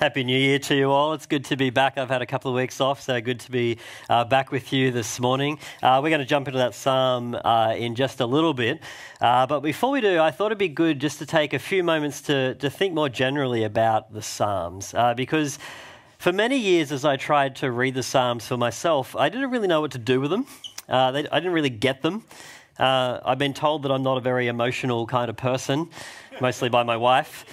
Happy New Year to you all. It's good to be back. I've had a couple of weeks off, so good to be back with you this morning. We're going to jump into that psalm in just a little bit. But before we do, I thought it'd be good just to take a few moments to think more generally about the Psalms, because for many years as I tried to read the Psalms for myself, I didn't really know what to do with them. I didn't really get them. I've been told that I'm not a very emotional kind of person, mostly by my wife.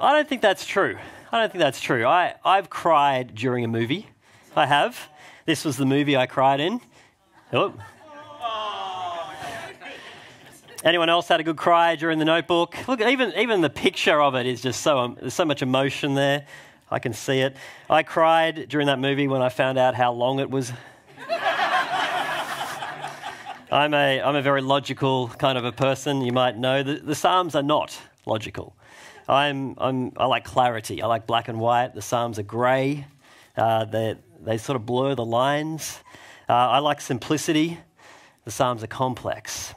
I don't think that's true. I've cried during a movie. I have. This was the movie I cried in. Oh. Anyone else had a good cry during The Notebook? Look, even the picture of it is just so, there's so much emotion there. I can see it. I cried during that movie when I found out how long it was. I'm a very logical kind of a person. You might know the Psalms are not logical. I like clarity. I like black and white. The Psalms are grey. They sort of blur the lines. I like simplicity. The Psalms are complex.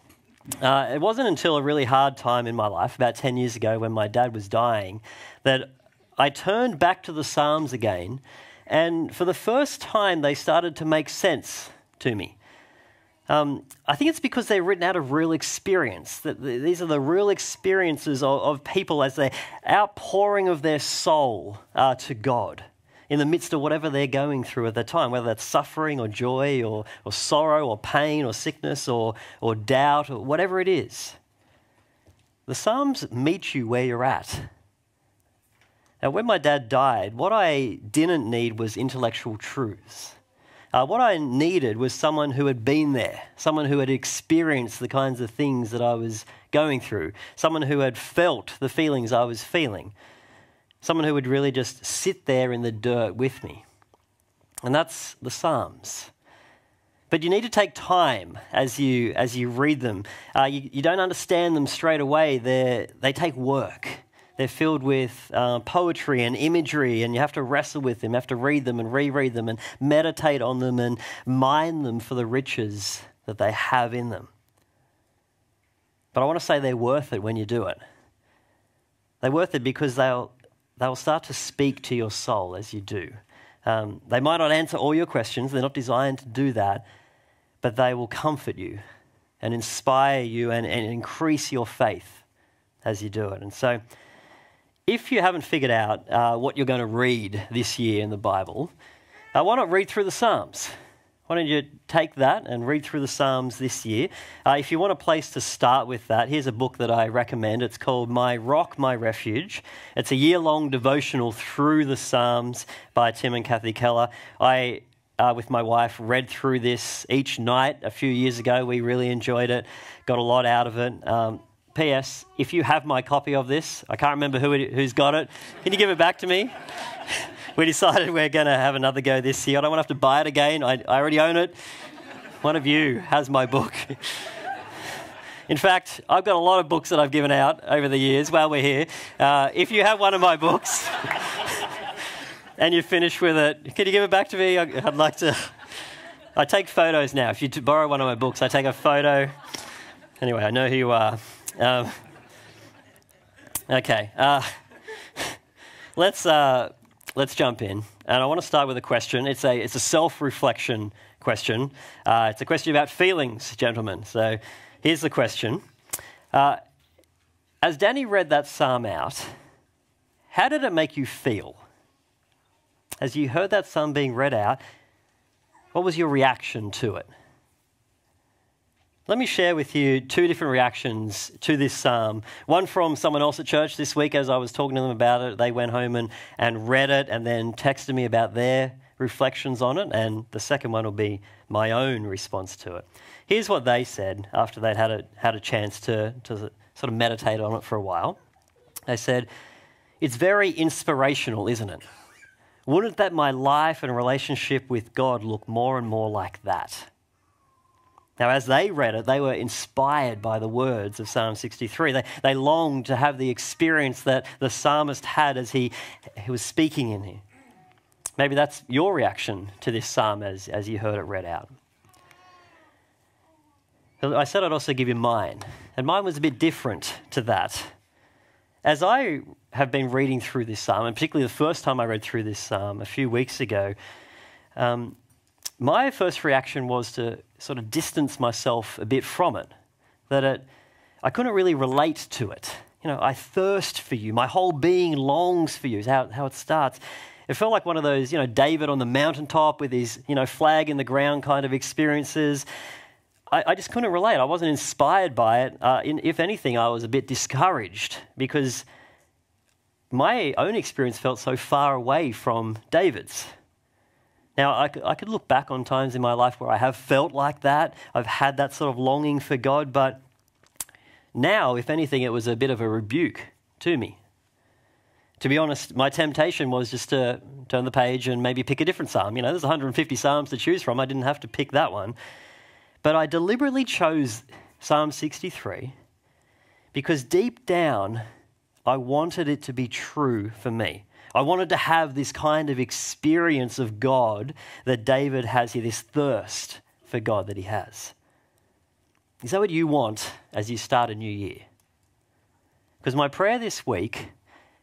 It wasn't until a really hard time in my life, about 10 years ago when my dad was dying, that I turned back to the Psalms again, and for the first time they started to make sense to me. I think it's because they're written out of real experience. That these are the real experiences of people as their outpouring of their soul to God in the midst of whatever they're going through at the time, whether that's suffering or joy or sorrow or pain or sickness or doubt or whatever it is. The Psalms meet you where you're at. Now, when my dad died, what I didn't need was intellectual truths. What I needed was someone who had been there, someone who had experienced the kinds of things that I was going through, someone who had felt the feelings I was feeling, someone who would really just sit there in the dirt with me. And that's the Psalms. But you need to take time as you read them. You don't understand them straight away. They take work. They're filled with poetry and imagery, and you have to wrestle with them, you have to read them and reread them and meditate on them and mine them for the riches that they have in them. But I want to say they're worth it when you do it. They're worth it because they'll start to speak to your soul as you do. They might not answer all your questions. They're not designed to do that, but they will comfort you and inspire you and increase your faith as you do it. And so, if you haven't figured out what you're going to read this year in the Bible, why not read through the Psalms? Why don't you take that and read through the Psalms this year? If you want a place to start with that, here's a book that I recommend. It's called My Rock, My Refuge. It's a year-long devotional through the Psalms by Tim and Kathy Keller. I, with my wife, read through this each night a few years ago. We really enjoyed it, got a lot out of it. P.S. If you have my copy of this, I can't remember who's got it. Can you give it back to me? We decided we're going to have another go this year. I don't want to have to buy it again. I already own it. One of you has my book. In fact, I've got a lot of books that I've given out over the years while we're here. If you have one of my books and you finish with it, can you give it back to me? I'd like to. I take photos now. If you borrow one of my books, I take a photo. Anyway, I know who you are. Let's jump in, and I want to start with a question. It's a self-reflection question. It's a question about feelings, gentlemen. So here's the question: as Danny read that psalm out, how did it make you feel? As you heard that psalm being read out, what was your reaction to it? Let me share with you two different reactions to this psalm. One from someone else at church this week as I was talking to them about it. They went home and read it and then texted me about their reflections on it. And the second one will be my own response to it. Here's what they said after they'd had a chance to sort of meditate on it for a while. They said, "It's very inspirational, isn't it? Wouldn't that my life and relationship with God look more and more like that?" Now, as they read it, they were inspired by the words of Psalm 63. They longed to have the experience that the psalmist had as he was speaking in here. Maybe that's your reaction to this psalm as you heard it read out. I said I'd also give you mine, and mine was a bit different to that. As I have been reading through this psalm, and particularly the first time I read through this psalm a few weeks ago, my first reaction was to sort of distance myself a bit from it, that I couldn't really relate to it. You know, I thirst for you, my whole being longs for you, is how it starts. It felt like one of those, you know, David on the mountaintop with his, you know, flag in the ground kind of experiences. I just couldn't relate. I wasn't inspired by it. If anything, I was a bit discouraged because my own experience felt so far away from David's. Now, I could look back on times in my life where I have felt like that. I've had that sort of longing for God, but now, if anything, it was a bit of a rebuke to me. To be honest, my temptation was just to turn the page and maybe pick a different psalm. You know, there's 150 psalms to choose from. I didn't have to pick that one. But I deliberately chose Psalm 63 because deep down, I wanted it to be true for me. I wanted to have this kind of experience of God that David has here, this thirst for God that he has. Is that what you want as you start a new year? Because my prayer this week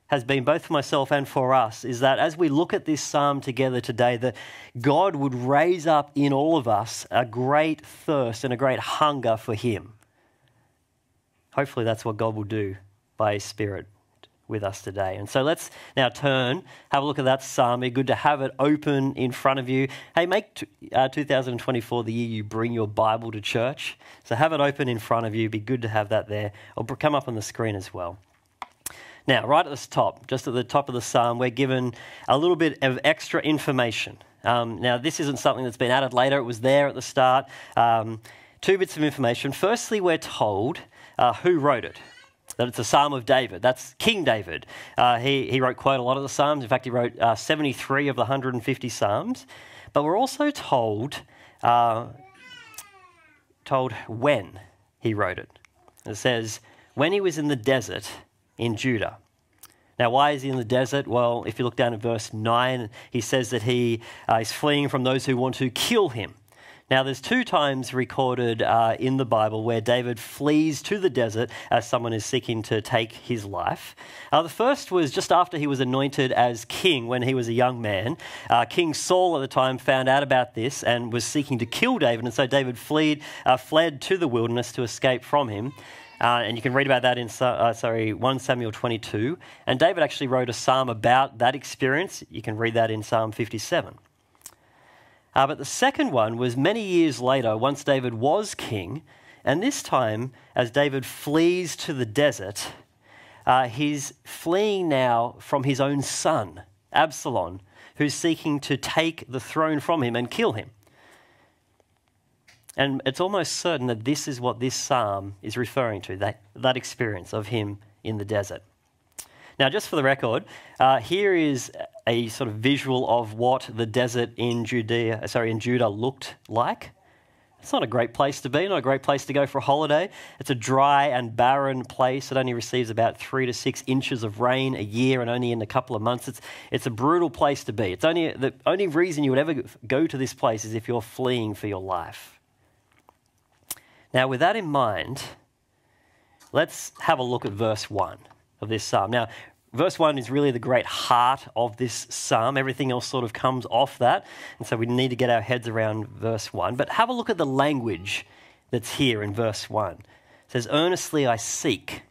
has been, both for myself and for us, is that as we look at this psalm together today, that God would raise up in all of us a great thirst and a great hunger for him. Hopefully that's what God will do by his Spirit with us today. And so let's now turn, have a look at that psalm. It's good to have it open in front of you. Hey, make 2024 the year you bring your Bible to church. So have it open in front of you. It'd be good to have that there. It'll come up on the screen as well. Now, right at the top, just at the top of the psalm, we're given a little bit of extra information. Now, this isn't something that's been added later. It was there at the start. Two bits of information. Firstly, we're told who wrote it, that it's a psalm of David. That's King David. He wrote quite a lot of the psalms. In fact, he wrote 73 of the 150 psalms. But we're also told, when he wrote it. It says, when he was in the desert in Judah. Now, why is he in the desert? Well, if you look down at verse 9, he says that he is fleeing from those who want to kill him. Now, there's two times recorded in the Bible where David flees to the desert as someone is seeking to take his life. The first was just after he was anointed as king when he was a young man. King Saul at the time found out about this and was seeking to kill David, and so David fled to the wilderness to escape from him. And you can read about that in 1 Samuel 22. And David actually wrote a psalm about that experience. You can read that in Psalm 57. But the second one was many years later, once David was king. And this time, as David flees to the desert, he's fleeing now from his own son, Absalom, who's seeking to take the throne from him and kill him. And it's almost certain that this is what this psalm is referring to, that experience of him in the desert. Now, just for the record, here is a sort of visual of what the desert in Judah looked like. It's not a great place to be, not a great place to go for a holiday. It's a dry and barren place. It only receives about 3 to 6 inches of rain a year and only in a couple of months. It's a brutal place to be. It's only the only reason you would ever go to this place is if you're fleeing for your life. Now, with that in mind, let's have a look at verse 1 of this psalm. Now, verse 1 is really the great heart of this psalm. Everything else sort of comes off that, and so we need to get our heads around verse 1. But have a look at the language that's here in verse 1. It says, earnestly I seek,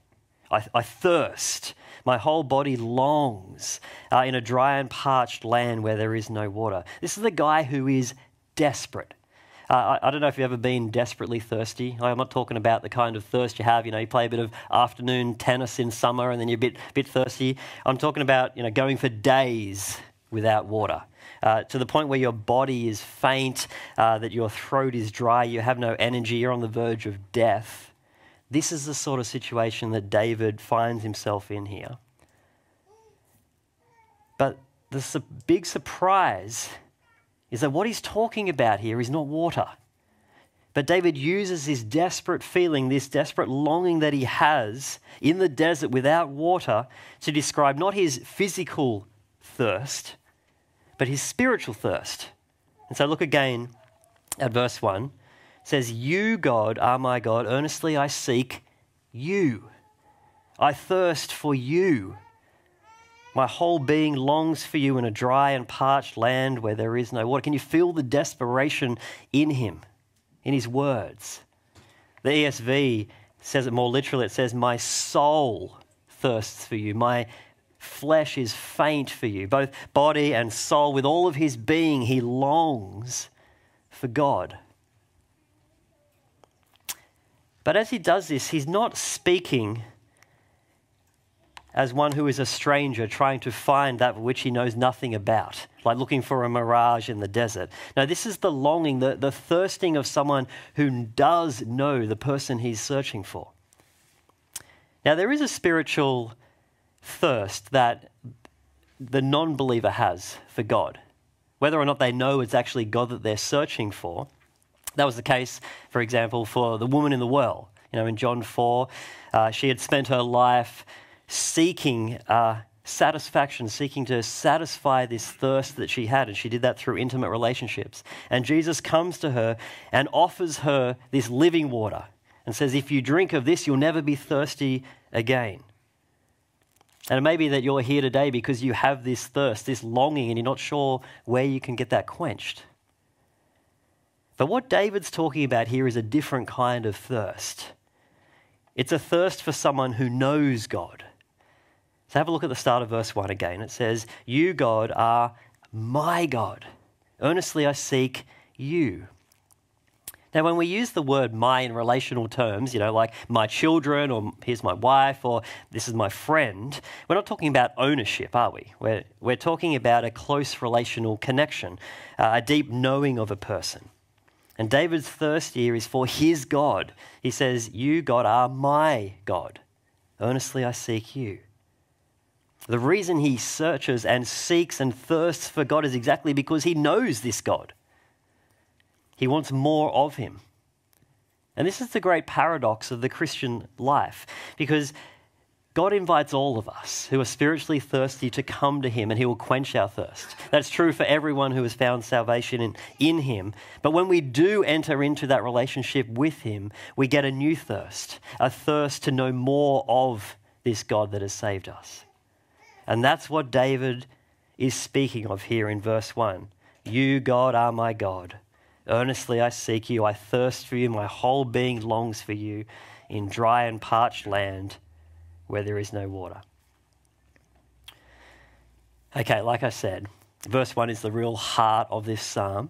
I thirst, my whole body longs in a dry and parched land where there is no water. This is the guy who is desperate. I don't know if you've ever been desperately thirsty. I'm not talking about the kind of thirst you have. You know, you play a bit of afternoon tennis in summer and then you're a bit thirsty. I'm talking about, you know, going for days without water to the point where your body is faint, that your throat is dry, you have no energy, you're on the verge of death. This is the sort of situation that David finds himself in here. But the big surprise is that what he's talking about here is not water. But David uses this desperate feeling, this desperate longing that he has in the desert without water to describe not his physical thirst, but his spiritual thirst. And so look again at verse 1. It says, you, God, are my God. Earnestly I seek you. I thirst for you. My whole being longs for you in a dry and parched land where there is no water. Can you feel the desperation in him, in his words? The ESV says it more literally. It says, my soul thirsts for you. My flesh is faint for you. Both body and soul, with all of his being, he longs for God. But as he does this, he's not speaking as one who is a stranger trying to find that which he knows nothing about, like looking for a mirage in the desert. Now, this is the longing, the thirsting of someone who does know the person he's searching for. Now, there is a spiritual thirst that the non-believer has for God, whether or not they know it's actually God that they're searching for. That was the case, for example, for the woman in the well. You know, in John 4, she had spent her life seeking satisfaction, seeking to satisfy this thirst that she had, and she did that through intimate relationships. And Jesus comes to her and offers her this living water and says, if you drink of this, you'll never be thirsty again. And it may be that you're here today because you have this thirst, this longing, and you're not sure where you can get that quenched. But what David's talking about here is a different kind of thirst. It's a thirst for someone who knows God. So have a look at the start of verse 1 again. It says, you, God, are my God. Earnestly I seek you. Now, when we use the word my in relational terms, you know, like my children, or here's my wife, or this is my friend, we're not talking about ownership, are we? We're talking about a close relational connection, a deep knowing of a person. And David's thirst here is for his God. He says, you, God, are my God. Earnestly I seek you. The reason he searches and seeks and thirsts for God is exactly because he knows this God. He wants more of him. And this is the great paradox of the Christian life, because God invites all of us who are spiritually thirsty to come to him, and he will quench our thirst. That's true for everyone who has found salvation in him. But when we do enter into that relationship with him, we get a new thirst, a thirst to know more of this God that has saved us. And that's what David is speaking of here in verse 1. You, God, are my God. Earnestly I seek you. I thirst for you. My whole being longs for you in dry and parched land where there is no water. Okay, like I said, verse 1 is the real heart of this psalm.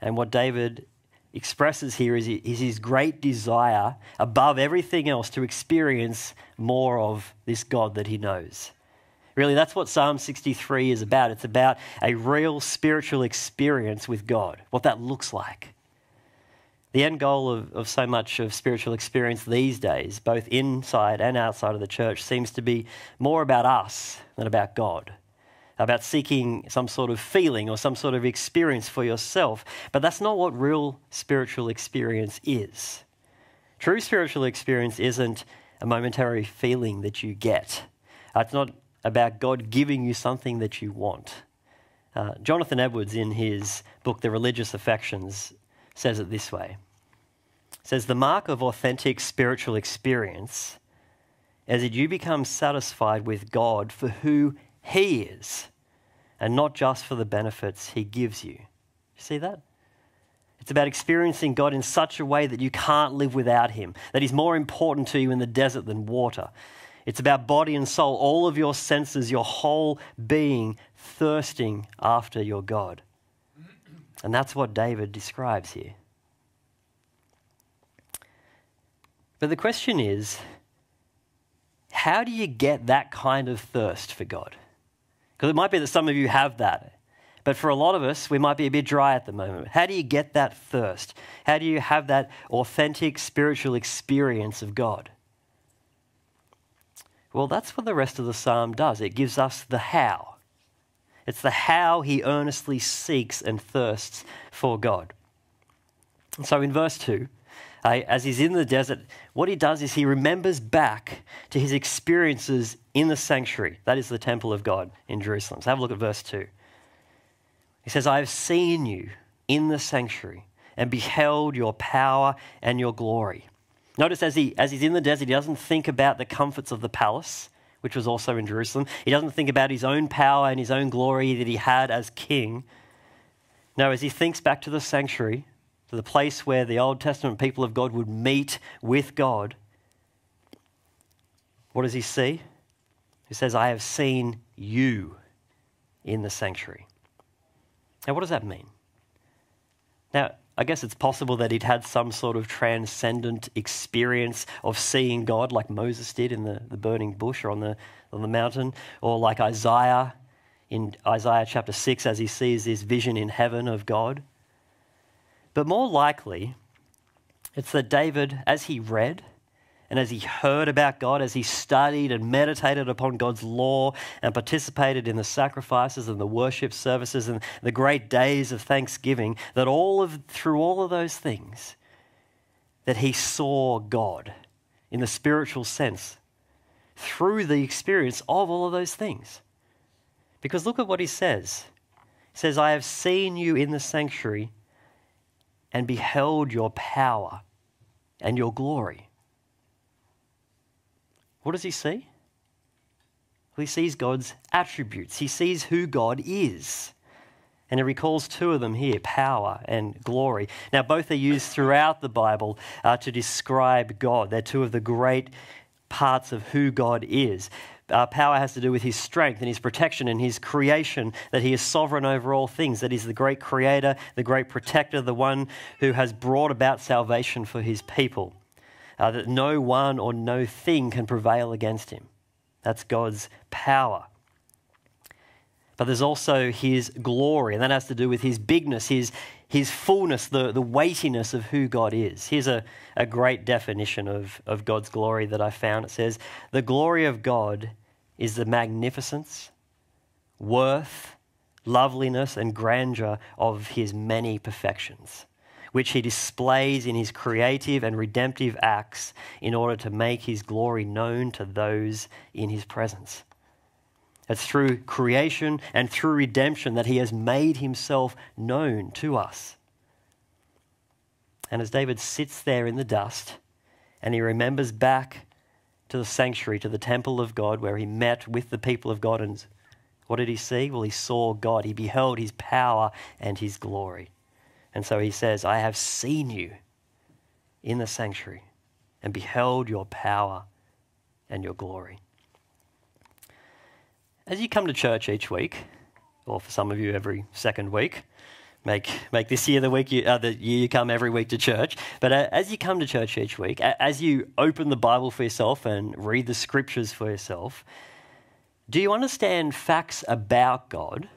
And what David expresses here is his great desire, above everything else, to experience more of this God that he knows. Really, that's what Psalm 63 is about. It's about a real spiritual experience with God, what that looks like. The end goal of so much of spiritual experience these days, both inside and outside of the church, seems to be more about us than about God, about seeking some sort of feeling or some sort of experience for yourself. But that's not what real spiritual experience is. True spiritual experience isn't a momentary feeling that you get. It's not about God giving you something that you want. Jonathan Edwards, in his book, The Religious Affections, says it this way. It says, the mark of authentic spiritual experience is that you become satisfied with God for who he is and not just for the benefits he gives you. You see that? It's about experiencing God in such a way that you can't live without him, that he's more important to you in the desert than water. It's about body and soul, all of your senses, your whole being thirsting after your God. And that's what David describes here. But the question is, how do you get that kind of thirst for God? Because it might be that some of you have that, but for a lot of us, we might be a bit dry at the moment. How do you get that thirst? How do you have that authentic spiritual experience of God? Well, that's what the rest of the psalm does. It gives us the how. It's the how he earnestly seeks and thirsts for God. And so in verse 2, as he's in the desert, what he does is he remembers back to his experiences in the sanctuary. That is the temple of God in Jerusalem. So have a look at verse 2. He says, I have seen you in the sanctuary and beheld your power and your glory. Notice as he's in the desert, he doesn't think about the comforts of the palace, which was also in Jerusalem. He doesn't think about his own power and his own glory that he had as king. No, as he thinks back to the sanctuary, to the place where the Old Testament people of God would meet with God, what does he see? He says, I have seen you in the sanctuary. Now, what does that mean? Now, I guess it's possible that he'd had some sort of transcendent experience of seeing God like Moses did in the burning bush or on the mountain, or like Isaiah in Isaiah chapter 6 as he sees this vision in heaven of God. But more likely, it's that David, as he read and as he heard about God, as he studied and meditated upon God's law and participated in the sacrifices and the worship services and the great days of thanksgiving, that through all of those things, that he saw God in the spiritual sense through the experience of all of those things. Because look at what he says. He says, I have seen you in the sanctuary and beheld your power and your glory. What does he see? Well, he sees God's attributes. He sees who God is. And he recalls two of them here, power and glory. Now, both are used throughout the Bible to describe God. They're two of the great parts of who God is. Power has to do with his strength and his protection and his creation, that he is sovereign over all things, that he's the great creator, the great protector, the one who has brought about salvation for his people. That no one or no thing can prevail against him. That's God's power. But there's also his glory, and that has to do with his bigness, his fullness, the weightiness of who God is. Here's a great definition of God's glory that I found. It says, the glory of God is the magnificence, worth, loveliness, and grandeur of his many perfections, which he displays in his creative and redemptive acts in order to make his glory known to those in his presence. It's through creation and through redemption that he has made himself known to us. And as David sits there in the dust and he remembers back to the sanctuary, to the temple of God where he met with the people of God, and what did he see? Well, he saw God. He beheld his power and his glory. And so he says, I have seen you in the sanctuary and beheld your power and your glory. As you come to church each week, or for some of you every second week, make this year the year you come every week to church, but as you come to church each week, as you open the Bible for yourself and read the scriptures for yourself, do you understand facts about God?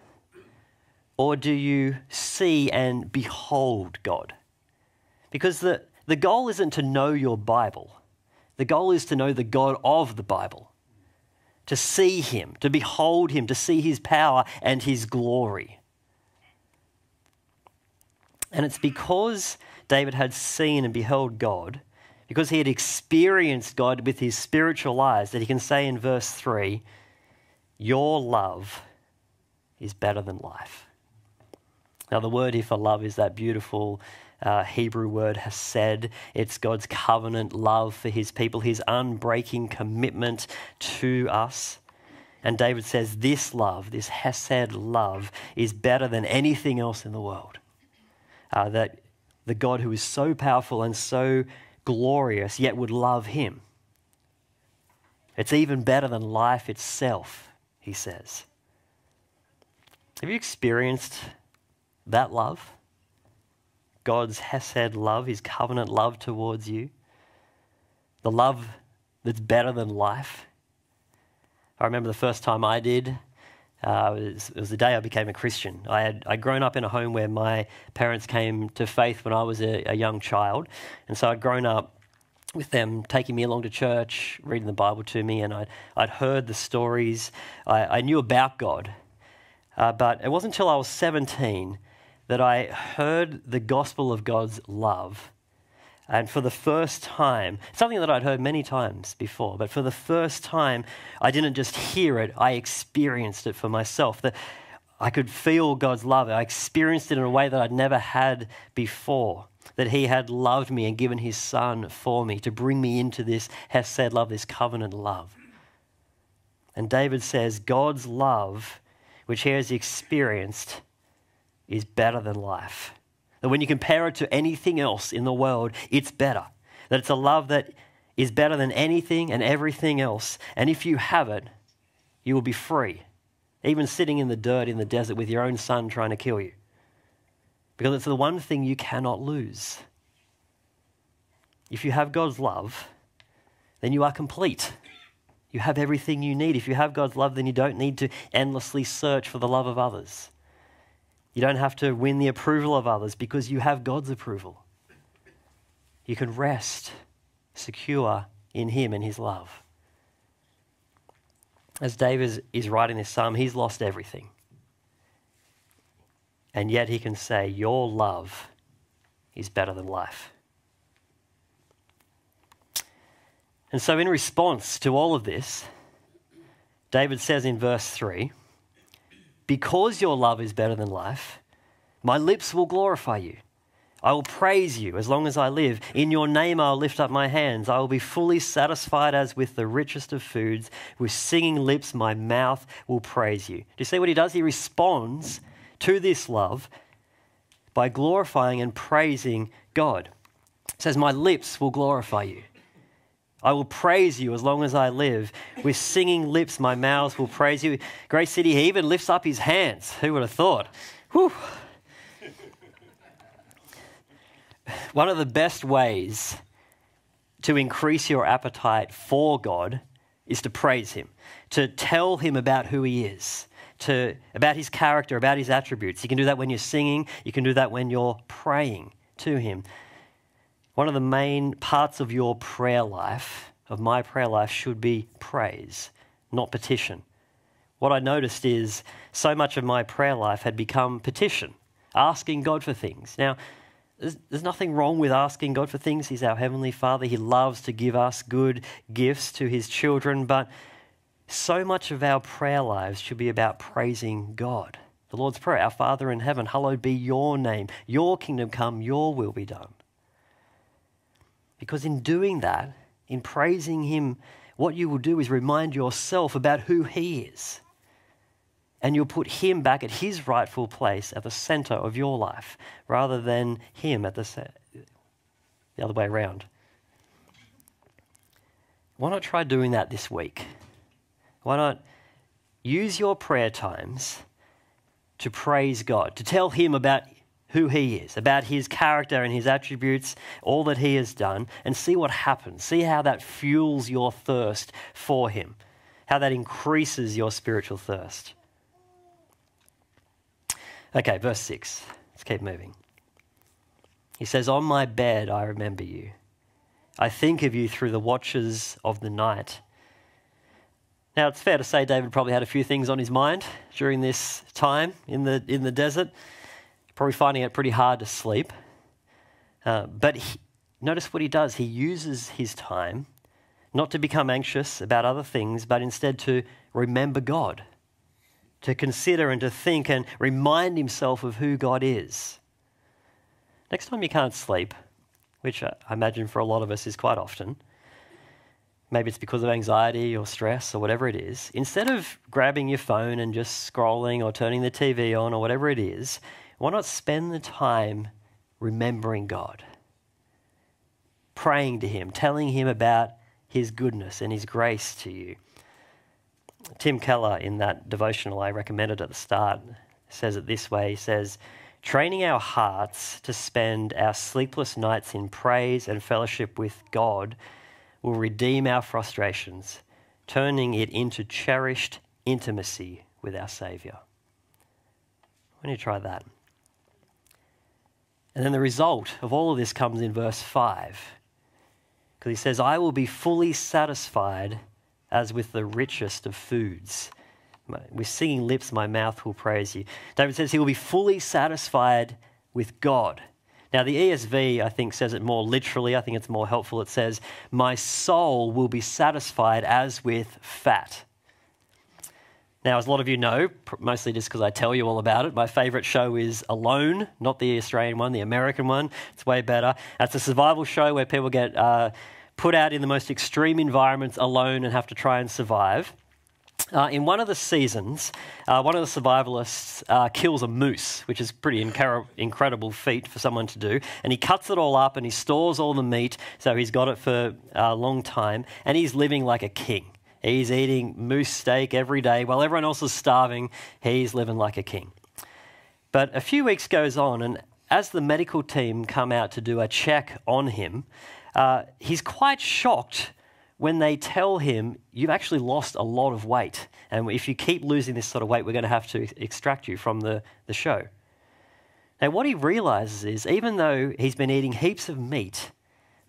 Or do you see and behold God? Because the goal isn't to know your Bible. The goal is to know the God of the Bible, to see him, to behold him, to see his power and his glory. And it's because David had seen and beheld God, because he had experienced God with his spiritual eyes, that he can say in verse 3, your love is better than life. Now, the word here for love is that beautiful Hebrew word Hesed. It's God's covenant love for his people, his unbreaking commitment to us. And David says this love, this Hesed love, is better than anything else in the world. That the God who is so powerful and so glorious yet would love him. It's even better than life itself, he says. Have you experienced that love, God's Hesed love, his covenant love towards you, the love that's better than life? I remember the first time I did, it was the day I became a Christian. I'd grown up in a home where my parents came to faith when I was a young child, and so I'd grown up with them taking me along to church, reading the Bible to me, and I'd heard the stories. I knew about God, but it wasn't until I was 17 that I heard the gospel of God's love. And for the first time, something that I'd heard many times before, but for the first time, I didn't just hear it, I experienced it for myself. That I could feel God's love. I experienced it in a way that I'd never had before, that he had loved me and given his son for me to bring me into this Hesed love, this covenant love. And David says, God's love, which he has experienced, is better than life. That when you compare it to anything else in the world, it's better. That it's a love that is better than anything and everything else. And if you have it, you will be free. Even sitting in the dirt in the desert with your own son trying to kill you. Because it's the one thing you cannot lose. If you have God's love, then you are complete. You have everything you need. If you have God's love, then you don't need to endlessly search for the love of others. You don't have to win the approval of others because you have God's approval. You can rest secure in him and his love. As David is writing this psalm, he's lost everything. And yet he can say, your love is better than life. And so in response to all of this, David says in verse 3, because your love is better than life, my lips will glorify you. I will praise you as long as I live. In your name I will lift up my hands. I will be fully satisfied as with the richest of foods. With singing lips my mouth will praise you. Do you see what he does? He responds to this love by glorifying and praising God. It says, my lips will glorify you. I will praise you as long as I live. With singing lips, my mouth will praise you. Grace City, he even lifts up his hands. Who would have thought? Whew. One of the best ways to increase your appetite for God is to praise him, to tell him about who he is, about his character, about his attributes. You can do that when you're singing. You can do that when you're praying to him. One of the main parts of your prayer life, of my prayer life, should be praise, not petition. What I noticed is so much of my prayer life had become petition, asking God for things. Now, there's nothing wrong with asking God for things. He's our Heavenly Father. He loves to give us good gifts to his children, but so much of our prayer lives should be about praising God. The Lord's Prayer, our Father in heaven, hallowed be your name. Your kingdom come, your will be done. Because in doing that, in praising him, what you will do is remind yourself about who he is. And you'll put him back at his rightful place at the center of your life, rather than him at the other way around. Why not try doing that this week? Why not use your prayer times to praise God, to tell him about who he is, about his character and his attributes, all that he has done, and see what happens. See how that fuels your thirst for him, how that increases your spiritual thirst. Okay, verse 6. Let's keep moving. He says, on my bed I remember you. I think of you through the watches of the night. Now, it's fair to say David probably had a few things on his mind during this time in the desert. Probably finding it pretty hard to sleep. But notice what he does. He uses his time not to become anxious about other things, but instead to remember God, to consider and to think and remind himself of who God is. Next time you can't sleep, which I imagine for a lot of us is quite often, maybe it's because of anxiety or stress or whatever it is, instead of grabbing your phone and just scrolling or turning the TV on or whatever it is, why not spend the time remembering God, praying to him, telling him about his goodness and his grace to you? Tim Keller, in that devotional I recommended at the start, says it this way. He says, training our hearts to spend our sleepless nights in praise and fellowship with God will redeem our frustrations, turning it into cherished intimacy with our Saviour. Why don't you try that? And then the result of all of this comes in verse 5. Because he says, I will be fully satisfied as with the richest of foods. With singing lips, my mouth will praise you. David says he will be fully satisfied with God. Now the ESV, I think, says it more literally. I think it's more helpful. It says, my soul will be satisfied as with fat. Now, as a lot of you know, mostly just because I tell you all about it, my favourite show is Alone, not the Australian one, the American one. It's way better. It's a survival show where people get put out in the most extreme environments alone and have to try and survive. In one of the seasons, one of the survivalists kills a moose, which is a pretty incredible feat for someone to do. And he cuts it all up and he stores all the meat, so he's got it for a long time. And he's living like a king. He's eating moose steak every day. While everyone else is starving, he's living like a king. But a few weeks goes on, and as the medical team come out to do a check on him, he's quite shocked when they tell him, you've actually lost a lot of weight, and if you keep losing this sort of weight, we're going to have to extract you from the show. Now, what he realizes is, even though he's been eating heaps of meat,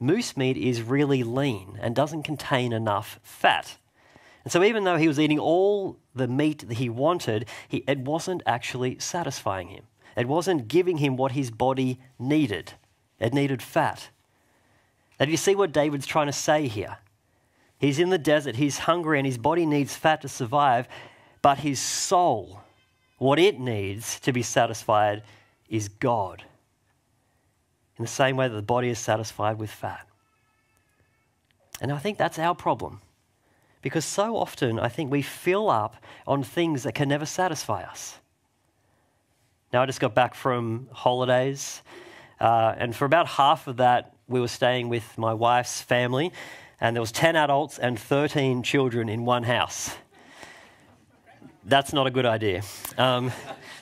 moose meat is really lean and doesn't contain enough fat. And so even though he was eating all the meat that he wanted, it wasn't actually satisfying him. It wasn't giving him what his body needed. It needed fat. Now, do you see what David's trying to say here? He's in the desert, he's hungry, and his body needs fat to survive, but his soul, what it needs to be satisfied, is God. In the same way that the body is satisfied with fat. And I think that's our problem, because so often I think we fill up on things that can never satisfy us. Now, I just got back from holidays, and for about half of that, we were staying with my wife's family, and there was 10 adults and 13 children in one house. That's not a good idea.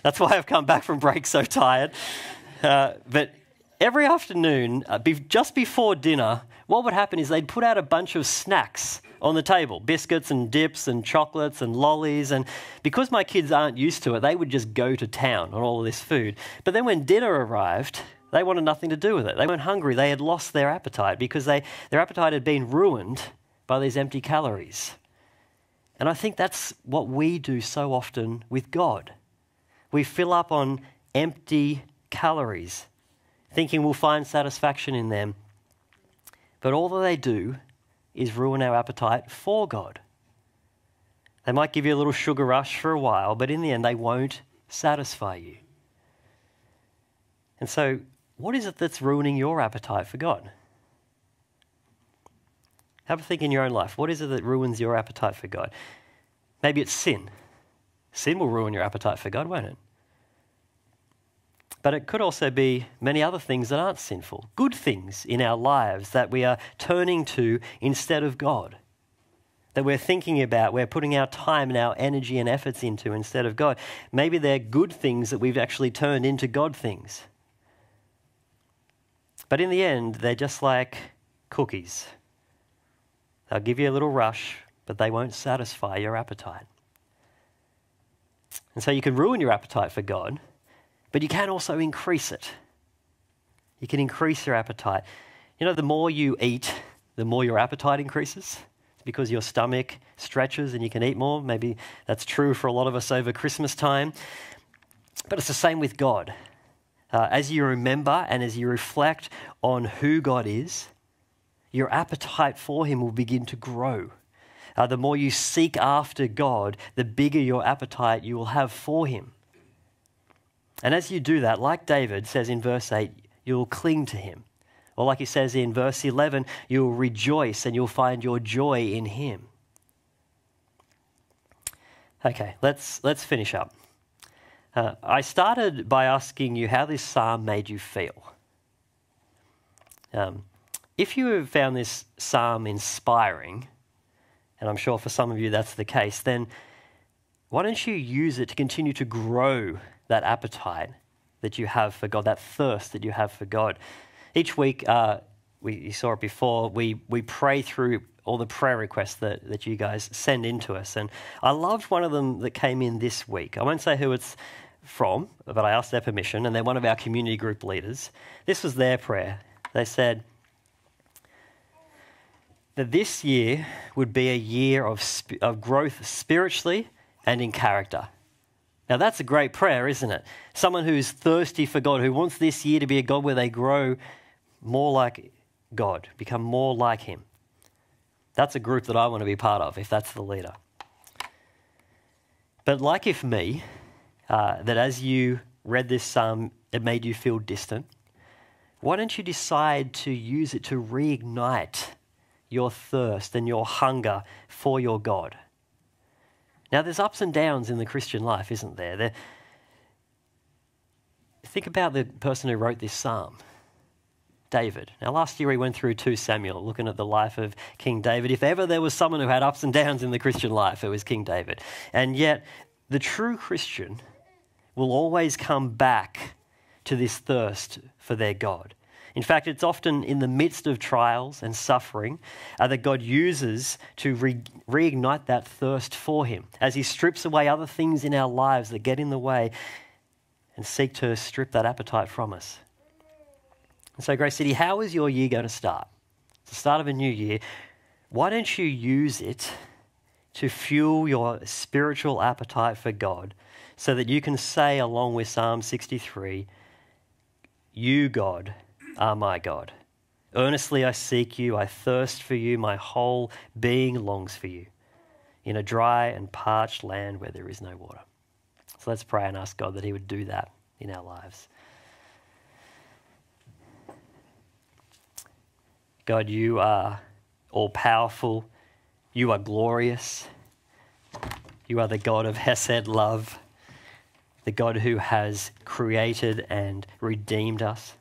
That's why I've come back from break so tired. But every afternoon, just before dinner, what would happen is they'd put out a bunch of snacks on the table, biscuits and dips and chocolates and lollies. And because my kids aren't used to it, they would just go to town on all of this food. But then when dinner arrived, they wanted nothing to do with it. They weren't hungry. They had lost their appetite because their appetite had been ruined by these empty calories. And I think that's what we do so often with God. We fill up on empty calories, thinking we'll find satisfaction in them. But all that they do is ruin our appetite for God. They might give you a little sugar rush for a while, but in the end, they won't satisfy you. And so, what is it that's ruining your appetite for God? Have a think in your own life. What is it that ruins your appetite for God? Maybe it's sin. Sin will ruin your appetite for God, won't it? But it could also be many other things that aren't sinful. Good things in our lives that we are turning to instead of God. That we're thinking about, we're putting our time and our energy and efforts into instead of God. Maybe they're good things that we've actually turned into God things. But in the end, they're just like cookies. They'll give you a little rush, but they won't satisfy your appetite. And so you can ruin your appetite for God, but you can also increase it. You can increase your appetite. You know, the more you eat, the more your appetite increases. It's because your stomach stretches and you can eat more. Maybe that's true for a lot of us over Christmas time. But it's the same with God. As you remember and as you reflect on who God is, your appetite for him will begin to grow. The more you seek after God, the bigger your appetite you will have for him. And as you do that, like David says in verse 8, you'll cling to him. Or like he says in verse 11, you'll rejoice and you'll find your joy in him. Okay, let's finish up. I started by asking you how this psalm made you feel. If you have found this psalm inspiring, and I'm sure for some of you that's the case, then why don't you use it to continue to grow that appetite that you have for God, that thirst that you have for God? Each week, you saw it before, we pray through all the prayer requests that you guys send into us. And I loved one of them that came in this week. I won't say who it's from, but I asked their permission, and they're one of our community group leaders. This was their prayer. They said that this year would be a year of growth spiritually and in character. Now, that's a great prayer, isn't it? Someone who's thirsty for God, who wants this year to be a God where they grow more like God, become more like him. That's a group that I want to be part of, if that's the leader. But like if me, that as you read this psalm, it made you feel distant, why don't you decide to use it to reignite your thirst and your hunger for your God? Now, there's ups and downs in the Christian life, isn't there? Think about the person who wrote this psalm, David. Now, last year we went through 2 Samuel, looking at the life of King David. If ever there was someone who had ups and downs in the Christian life, it was King David. And yet, the true Christian will always come back to this thirst for their God. In fact, it's often in the midst of trials and suffering that God uses to reignite that thirst for him, as he strips away other things in our lives that get in the way and seek to strip that appetite from us. And so, Grace City, how is your year going to start? It's the start of a new year. Why don't you use it to fuel your spiritual appetite for God so that you can say, along with Psalm 63, "You, God, are my God. Earnestly I seek you, I thirst for you, my whole being longs for you in a dry and parched land where there is no water." So let's pray and ask God that he would do that in our lives. God, you are all-powerful, you are glorious, you are the God of Hesed love, the God who has created and redeemed us.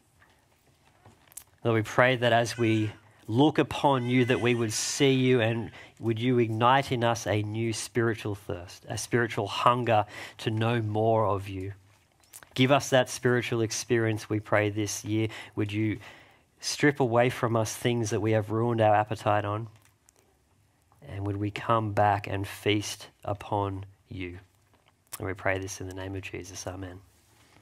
Lord, we pray that as we look upon you, that we would see you, and would you ignite in us a new spiritual thirst, a spiritual hunger to know more of you. Give us that spiritual experience, we pray, this year. Would you strip away from us things that we have ruined our appetite on? And would we come back and feast upon you? And we pray this in the name of Jesus. Amen.